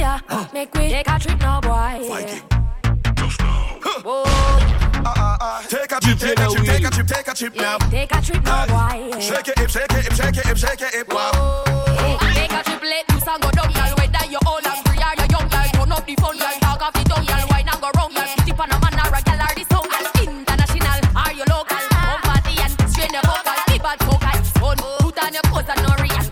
ya. Make we take a trip now, boy. Yeah. Just now. Whoa. Take a trip, take a trip, take a trip, take a trip now. Take a trip now, boy. Yeah. Shake it, hip, shake it, hip, shake it, hip, shake it, hip. Wow. Take a trip, let loose and go down, girl. Whether you're old and free or you're young, girl. Turn up the phone, girl. Talk off the tongue, girl. Wine and go round, girl. Tip on a man or a girl or this song, girl. International or your local. Come party and strain the vocal. Keep on focus. Put on your clothes and no react.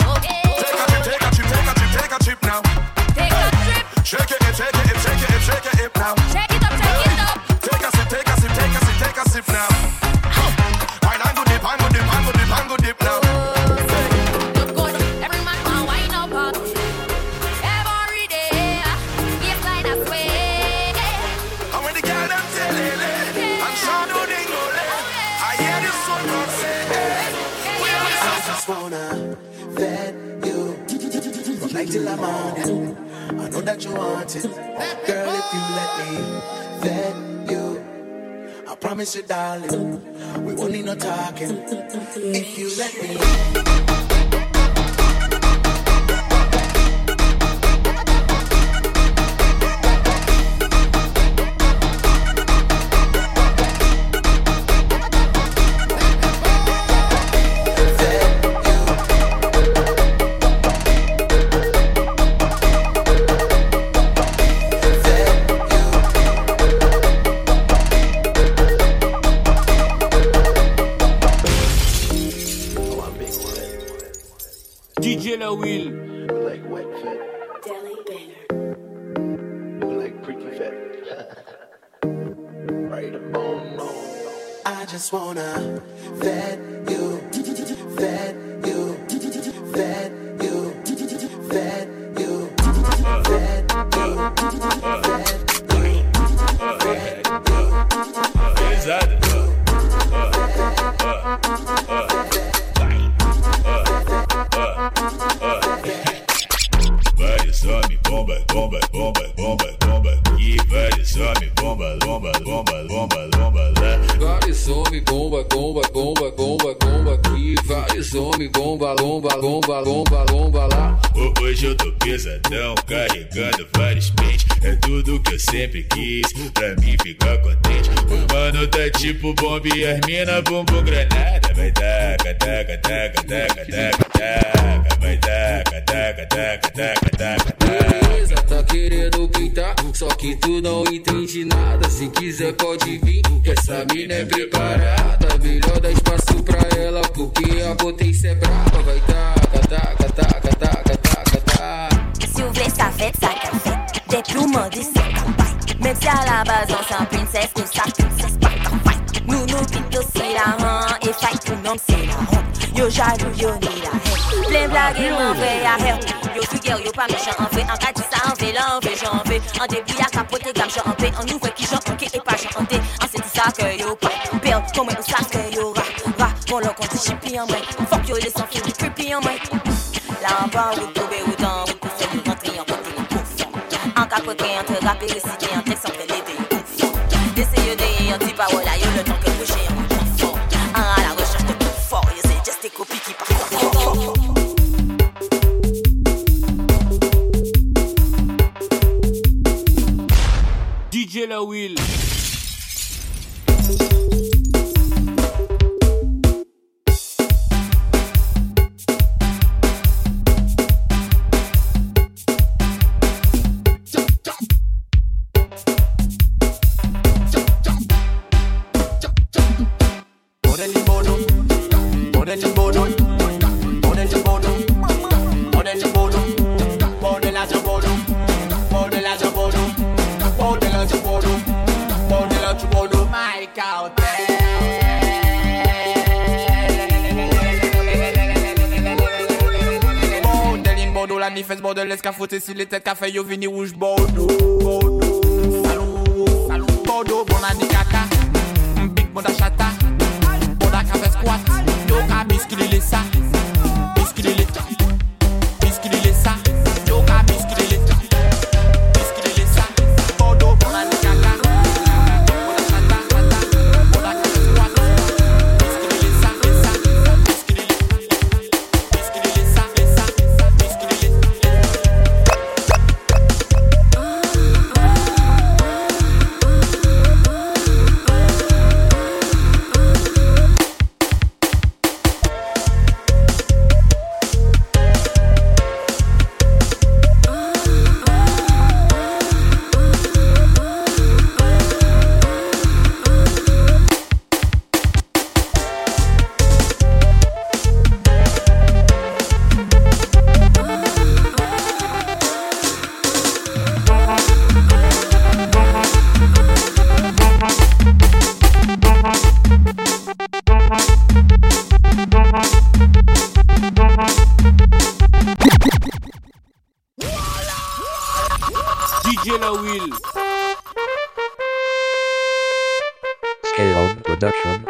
Shake it, shake it, shake it, shake it, shake it now. Shake it up, shake it up. Take a sip, take a sip, take a sip, take a sip now. Wine and go dip, and go dip, and go dip, and go dip now. Good, good. Every man want wine up on every day. Yes, I swear. And when the girl them tell lele, and shadow they go lele, I hear the sun run say, we are the sun. I just wanna let you from night till I'm on. I know that you want it, girl. If you let me, then you. I promise you, darling, we won't need no talking. If you let me. Si les têtes qu'a fait yo vini rouge Bordeaux, Bordeaux, Salou, Bordeaux, bon la nikaka, big bon da chata, bon da café squat, yo ka biscuit ça, biscuit ça, yo ka biscuit ça, Bordeaux, bon la nikaka, bon da chata, bon da café squat, biscuit ça. DJ La Will. Scale On Production.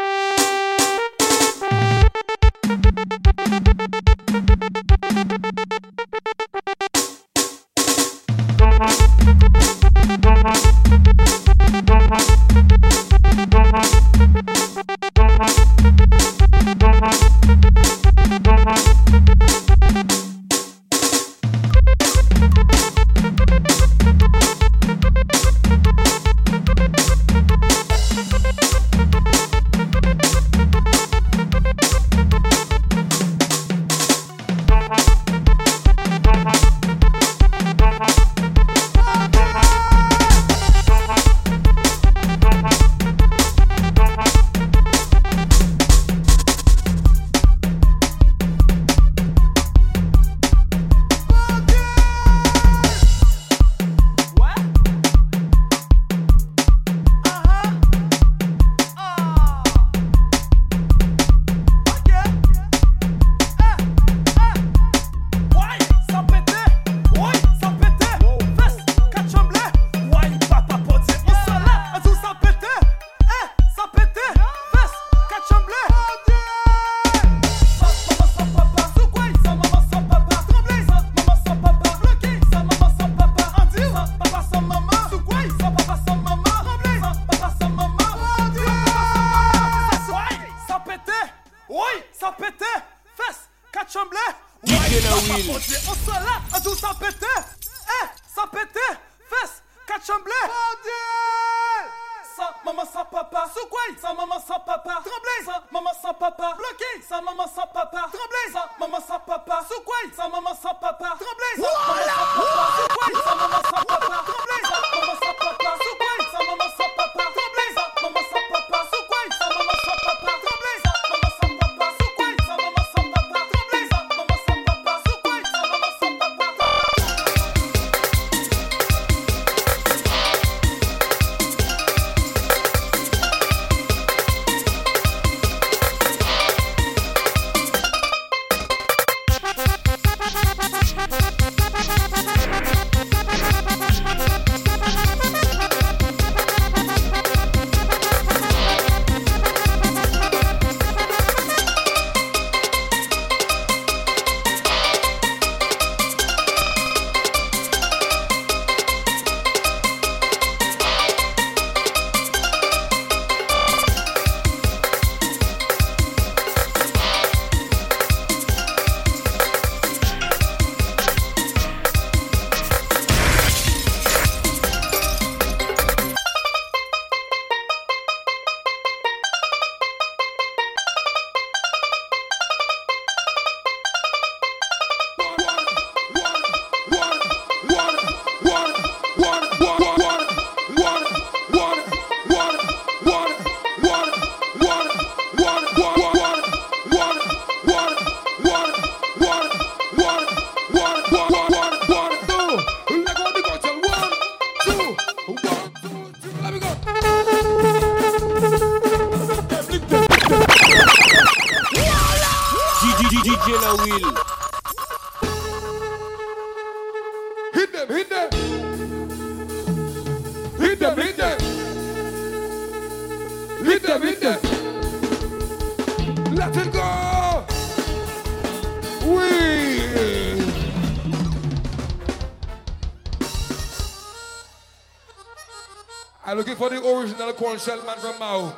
Corn shell man from Mao.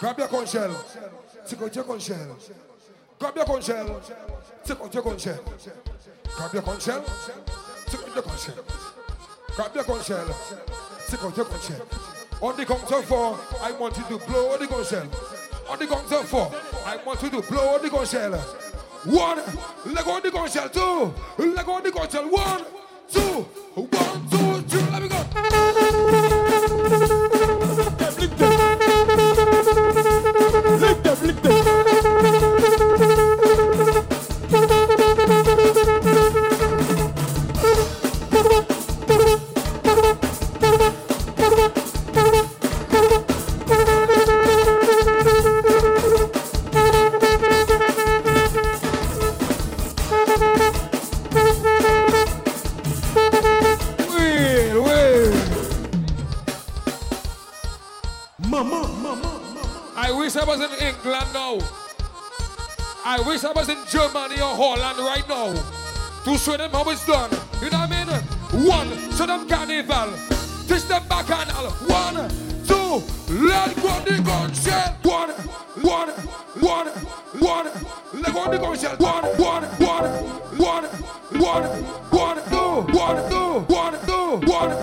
Grab your corn shell. Take out your corn shell. Grab your corn shell. Take out your corn shell. Grab your corn shell. Take out your corn shell. Grab your corn shell. Take out your corn shell. On the count of four, I want you to blow on the corn shell. On the count of four, I want you to blow on the corn shell. One, let go on the corn shell. Two, let go on the corn shell. One, two, 1, 2, 3. Let me go. was in England now. I wish I was in Germany or Holland right now to show them how it's done. You know what I mean? One, show them carnival. Teach them bacchanal. One, two, let go the gunshell. One, one, one, one, let go the gunshell. One, one, one, one, one, one, two, one, two, one, two, one, two,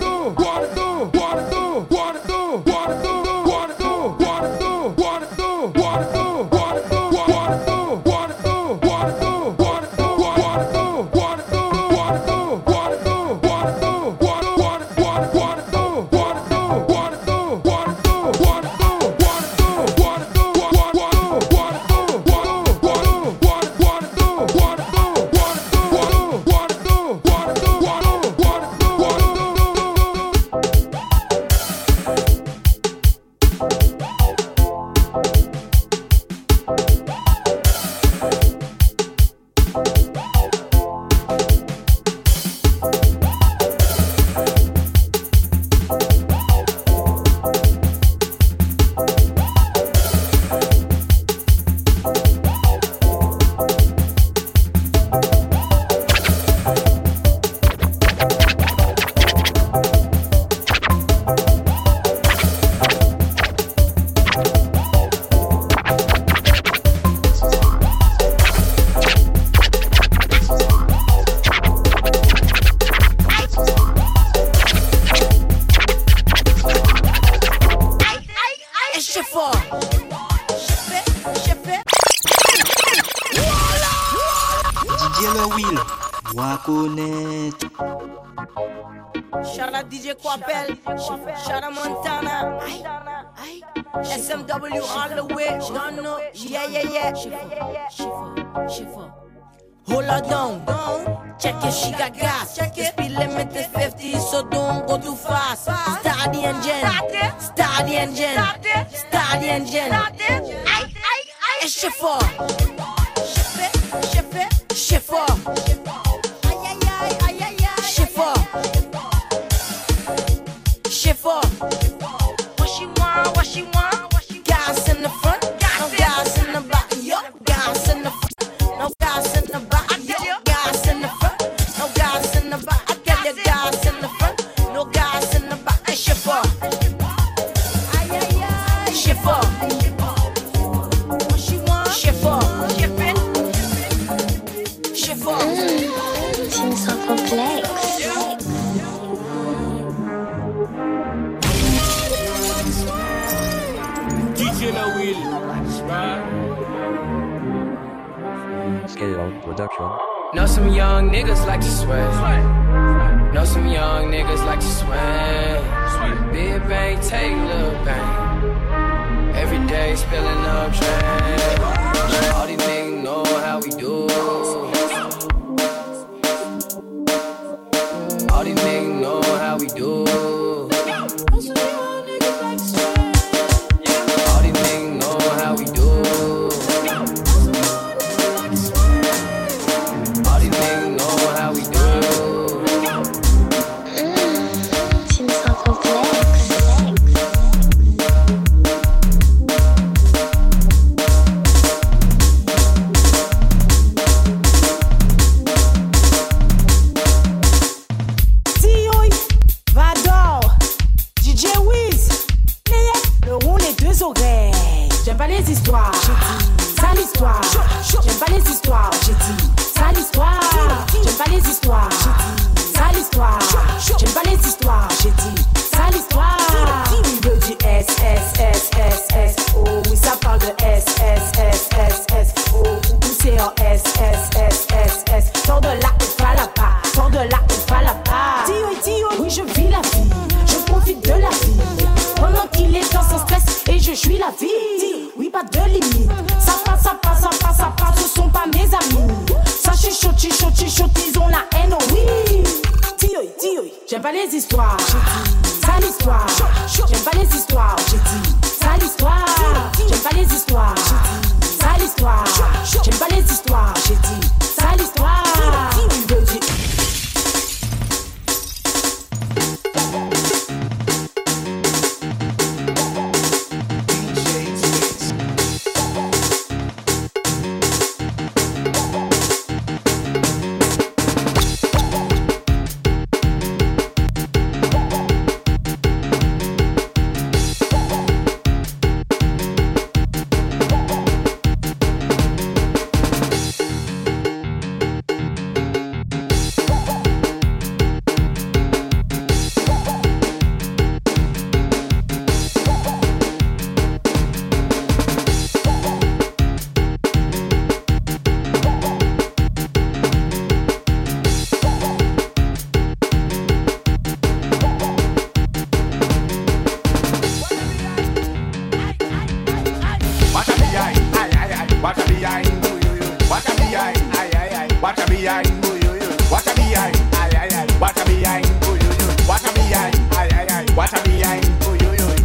one, two. SMW all the way, don't know, yeah, yeah, yeah. Shiver. Hold her down, check it, she got gas. Check it, speed limit is 50, so don't go too fast. Start the engine, start the engine, start the engine. It's Shiver. Know some young niggas like to swing. Know some young niggas like to swing. Big bang, take little bang. Every day spilling up drink. All these niggas know how we do. All these niggas know how we do.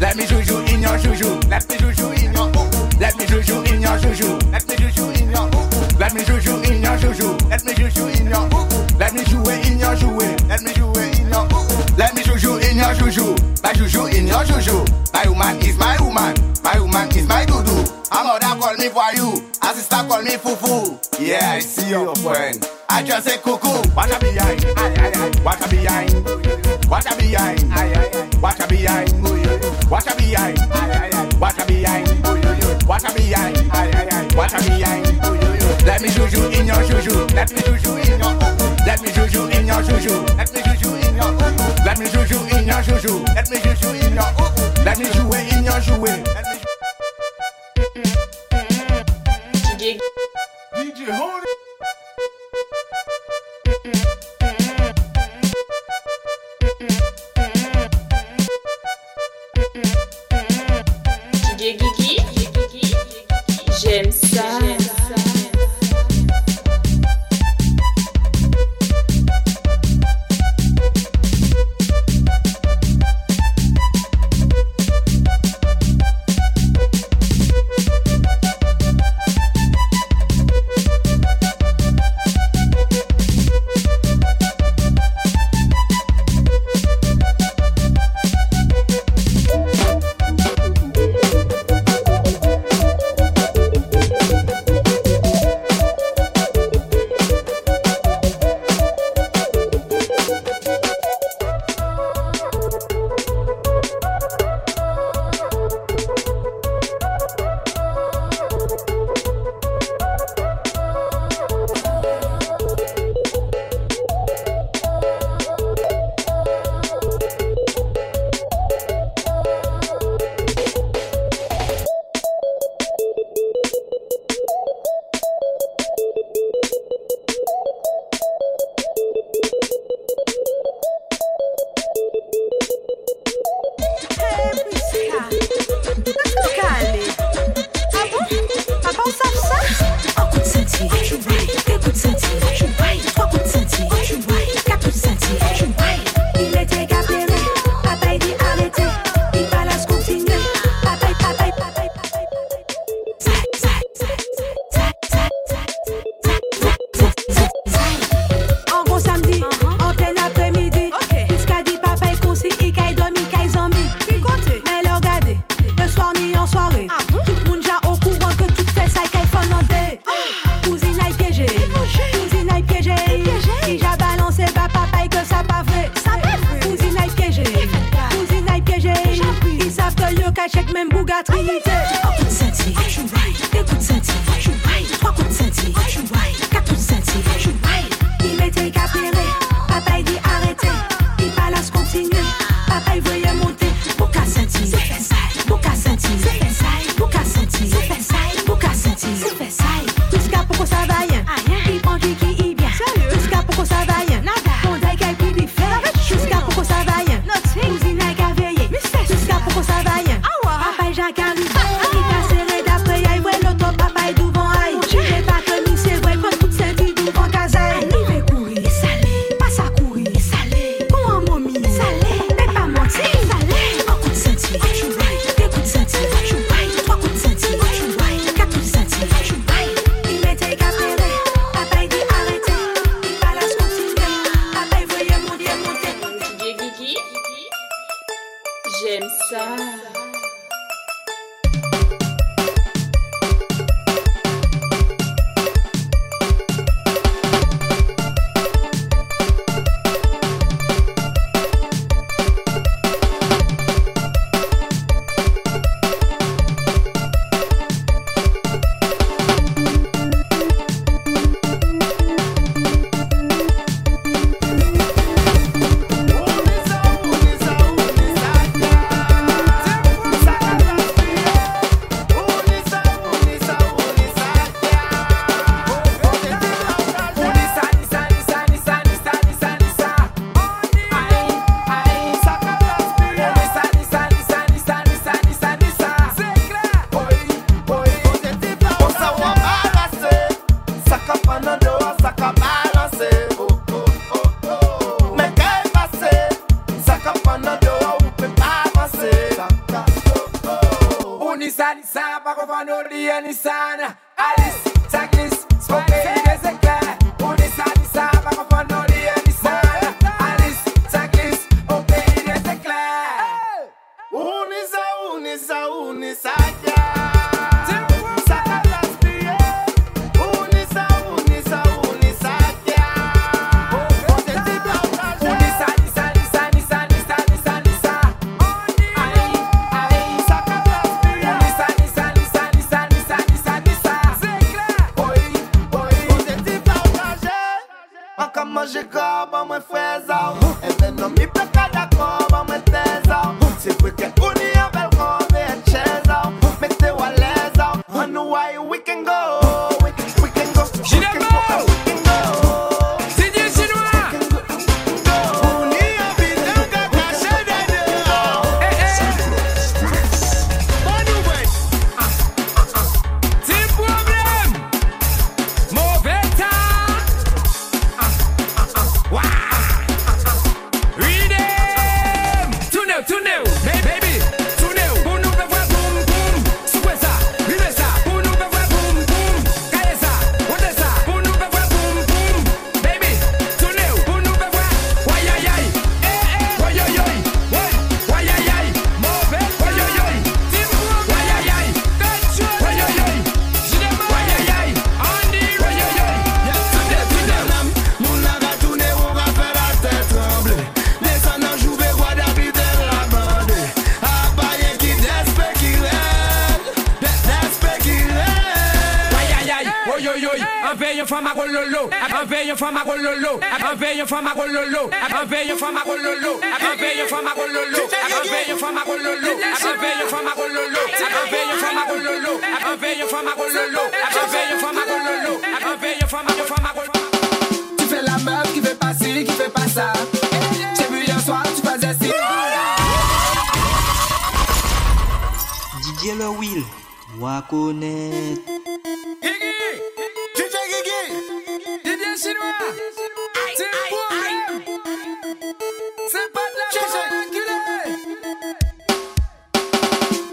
Let me juju in your juju. Let me juju in your juju. Let me juju in your juju. Let me juju in your juju. Let me juju in your juju. Let me juju in your juju. Let me juju in your juju. Let me juju in your juju. Let me juju in your juju. My juju in your juju. My woman is my woman. My woman is my dudu. A mother call me for you. A sister call me fufu. Yeah, I see your friend. I just say cuckoo. What a behind. What a behind. What a behind. What a behind. What a behind. What a behind. What a behind. What a behind. Let me juju in your juju. Let me juju in your cuckoo. Let me juju in your juju. Let me juju in your cuckoo. Let me juju in your juju. Let me juju in your cuckoo. Let me juju in your juju. DJ Horn. J'aime ça. Courir, saler, Anissa, pako vanoli Anissana, Alice, Taglis, Spike.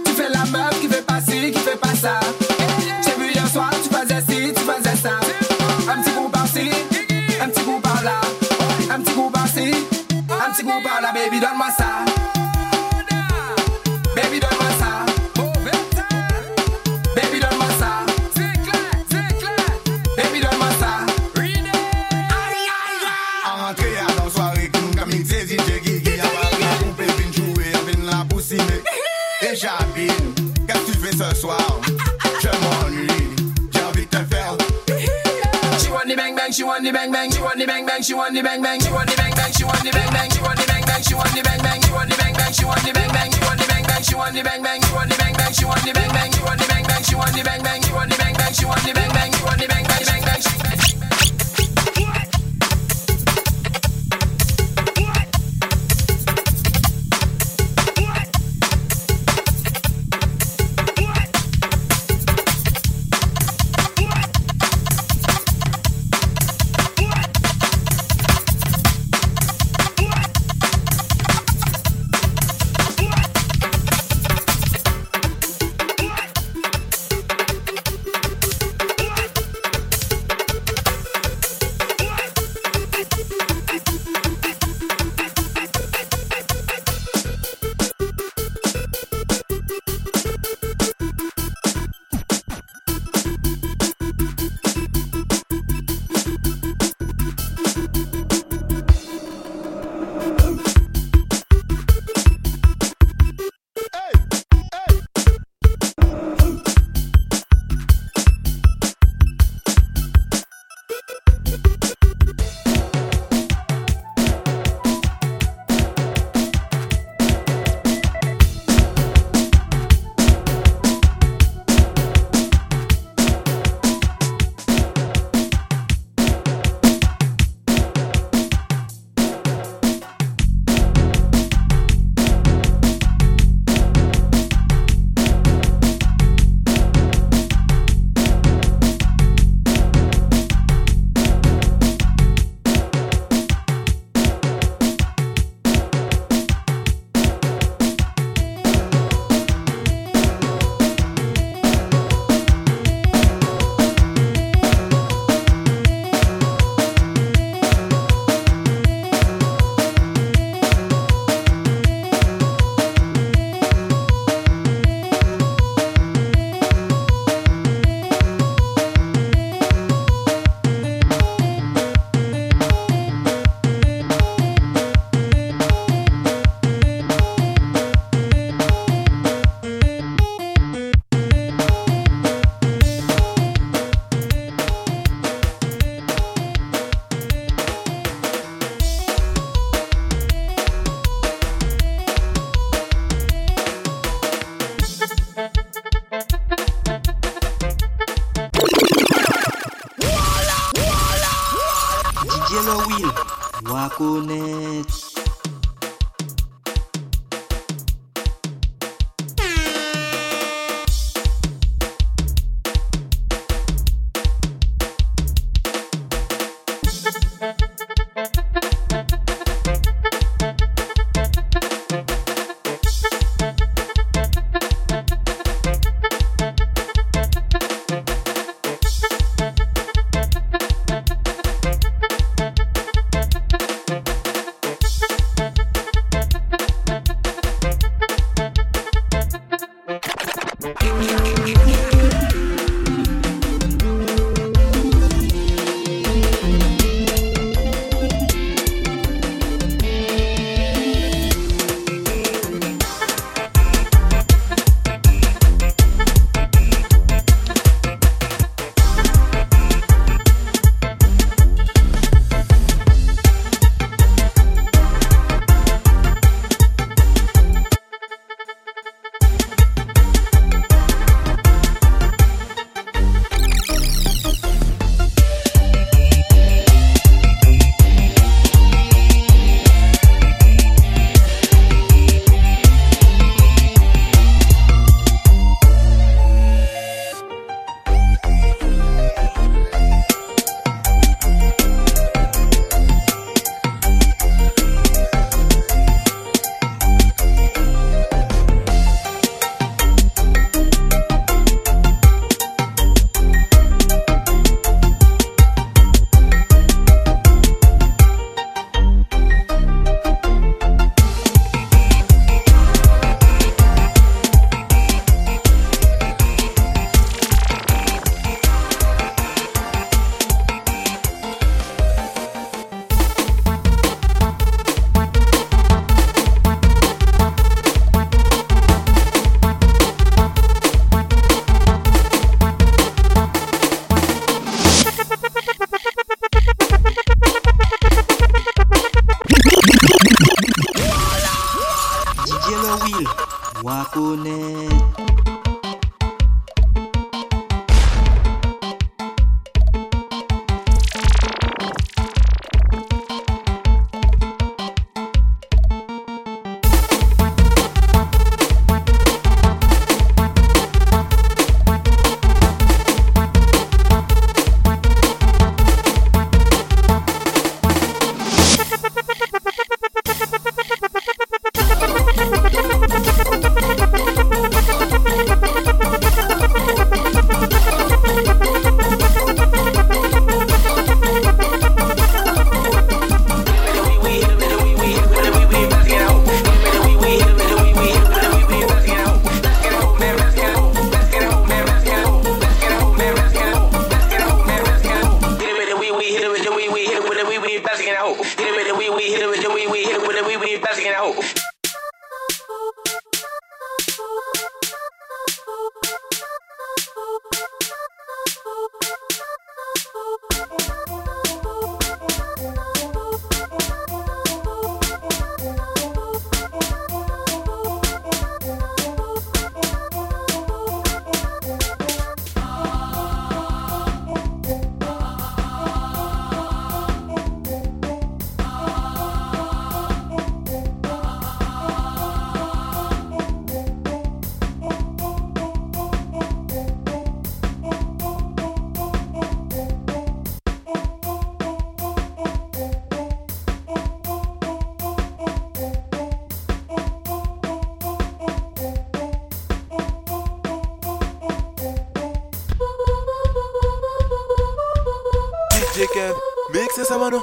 Tu fais la meuf qui veut pas ci, qui veut pas ça. J'ai vu hier soir, tu faisais ci. Didier le Will, moi connais. Baby, don't mess up. Baby, don't mess up. Baby, don't mess up. Baby, don't mess up. Aïe, aïe, aïe. En rentrée à la soirée, comme il s'est dit, j'ai guigui. La poupée vient jouer, elle vient la pousser. Et j'habille, qu'est-ce que tu fais ce soir? Je m'ennuie, j'ai envie de te faire. She want the bang bang, she want the bang bang, she want the bang bang, she want the bang bang, she want the bang bang, she want the bang bang, she want the bang bang, she want the bang bang, she want the bang bang, she want the bang bang, she want the bang bang, she want the bang bang, she want the bang bang, she want the bang bang, she want the bang bang, she want the bang bang, she want the bang bang, she want the bang bang, she want the bang bang, bang bang. Wakunets. Wakunet. Mix essa mano.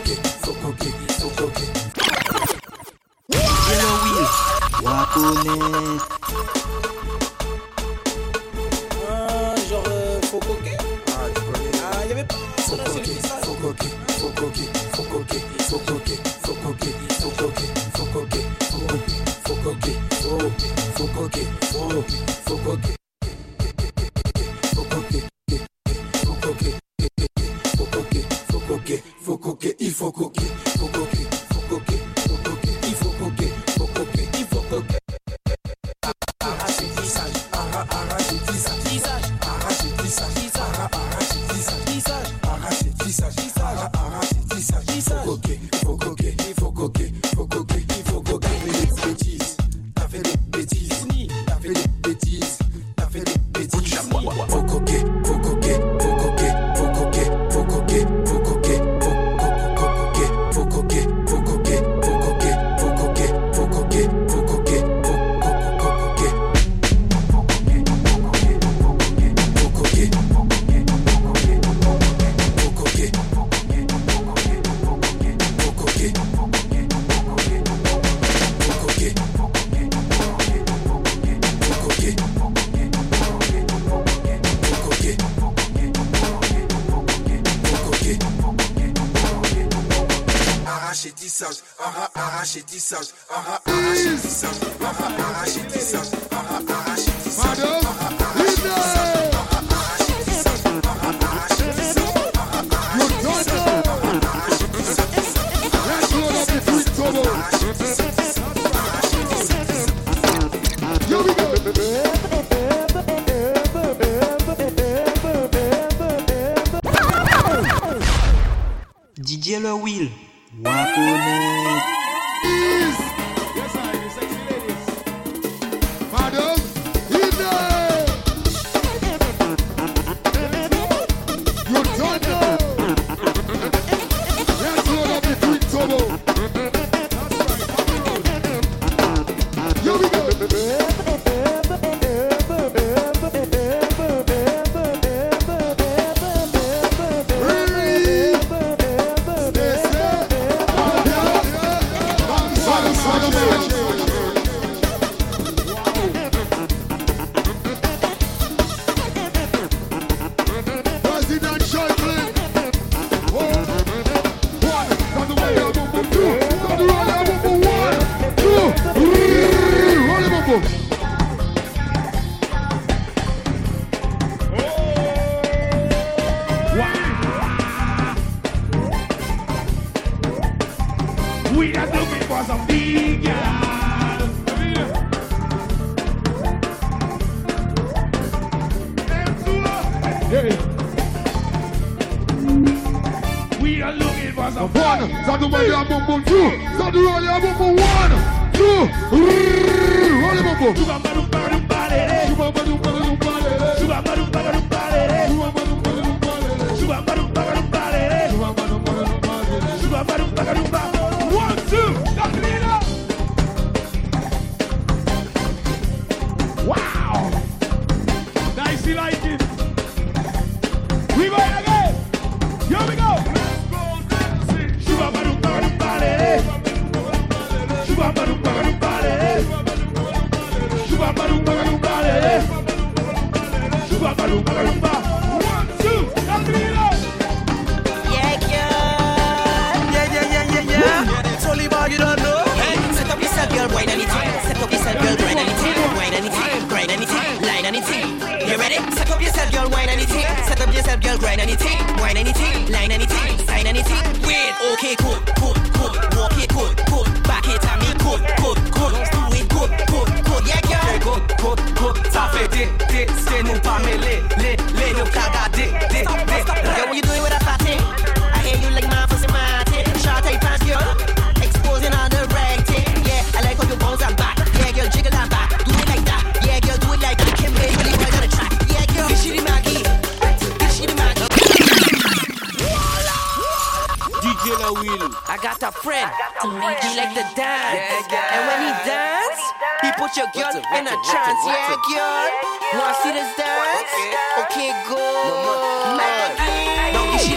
Gishiri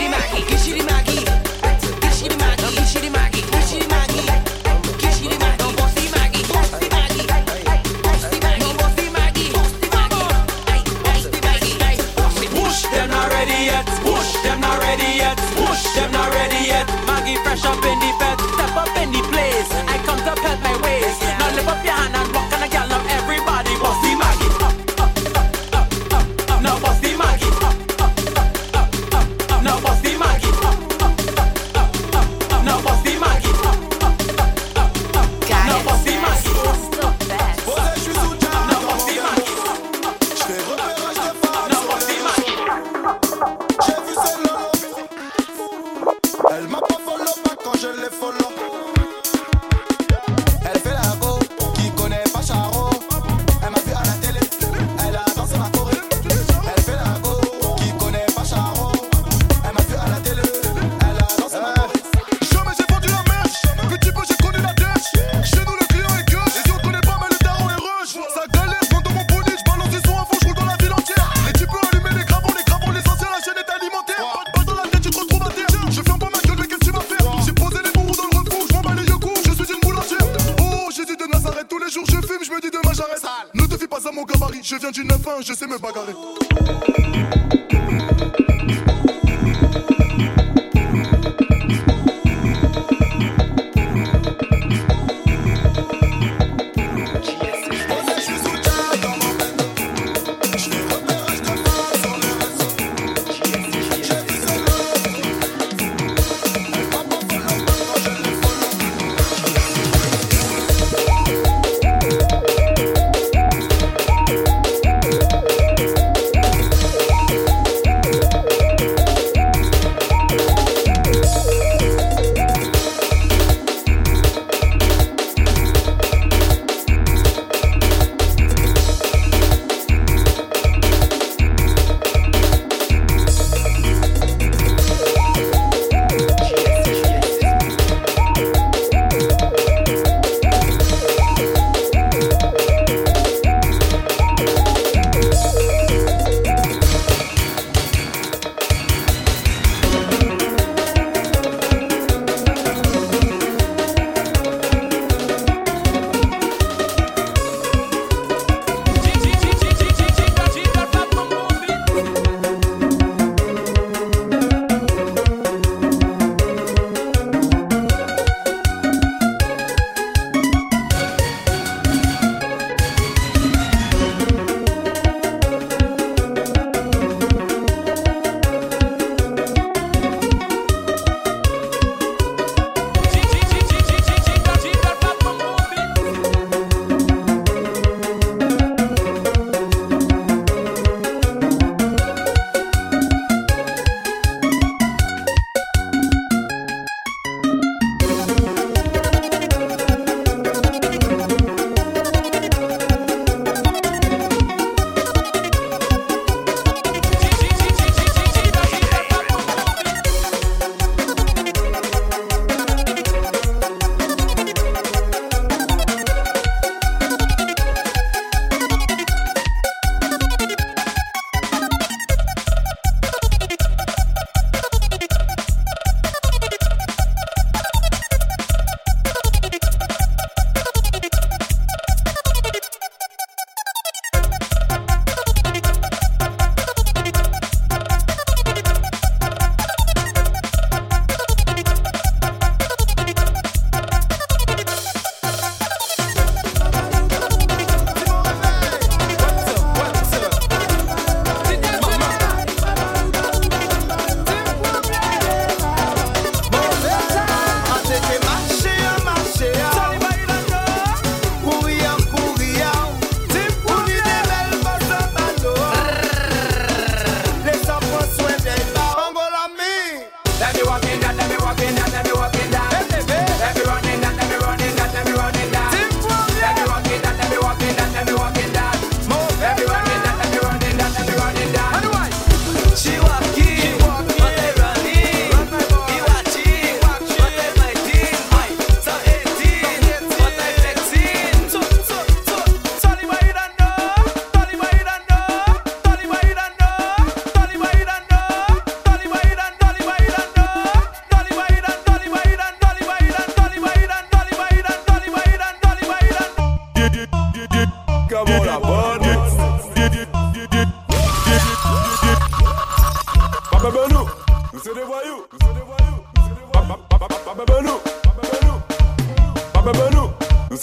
Maggie, Gishiri Maggie, Gishiri Maggie. in the bed, step up in the place. I come to pet my ways. Now lift up your hand and walk on a gal of everybody. Boss the Maggie. Now boss the Maggie. Now boss the Maggie. Now boss the Maggie. Now boss the Maggie. Je viens du 9-1, je sais me bagarrer.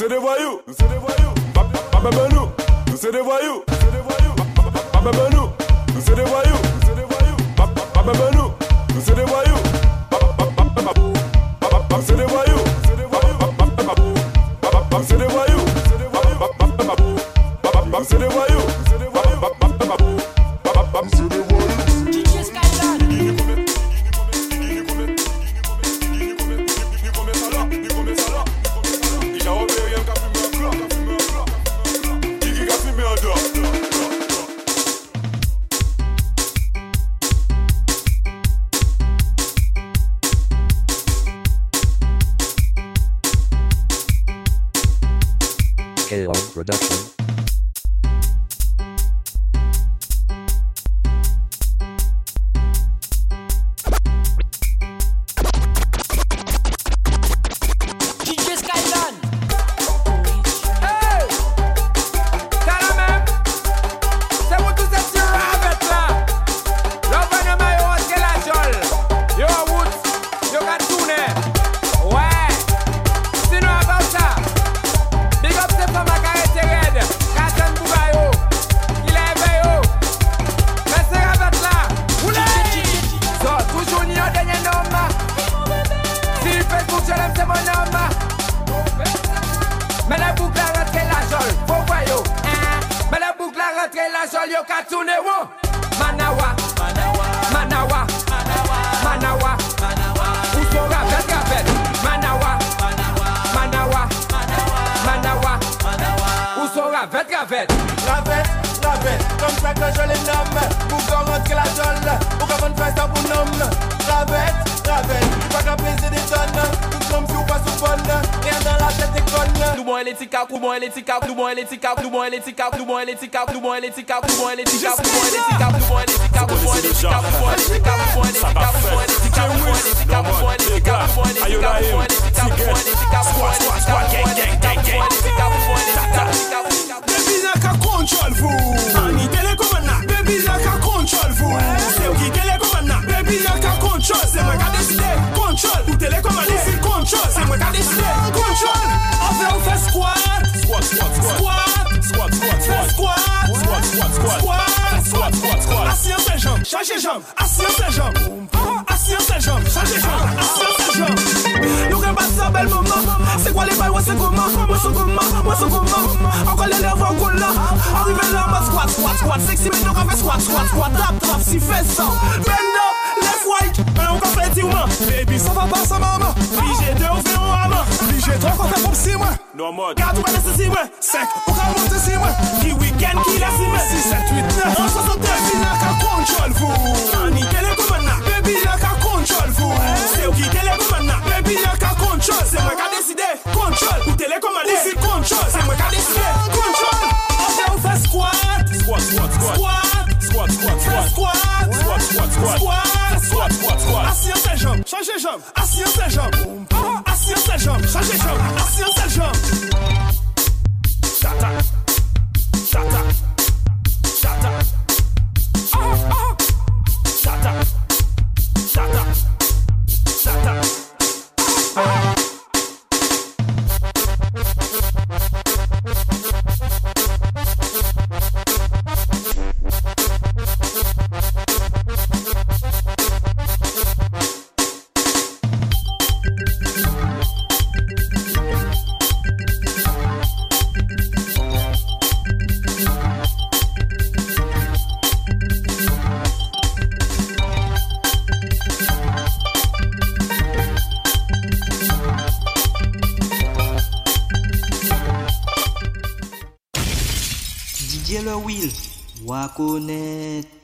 c'est des voyous, c'est des voyous. Baba Benou, c'est des voyous, c'est des voyous. Baba Benou, c'est des voyous, c'est des voyous. Baba Benou, c'est des voyous. Baba c'est des voyous, c'est des voyous. Baba c'est des voyous, c'est des voyous. Baba c'est des voyous, c'est des voyous. Baba c'est des voyous. K-Long Production. Wako net.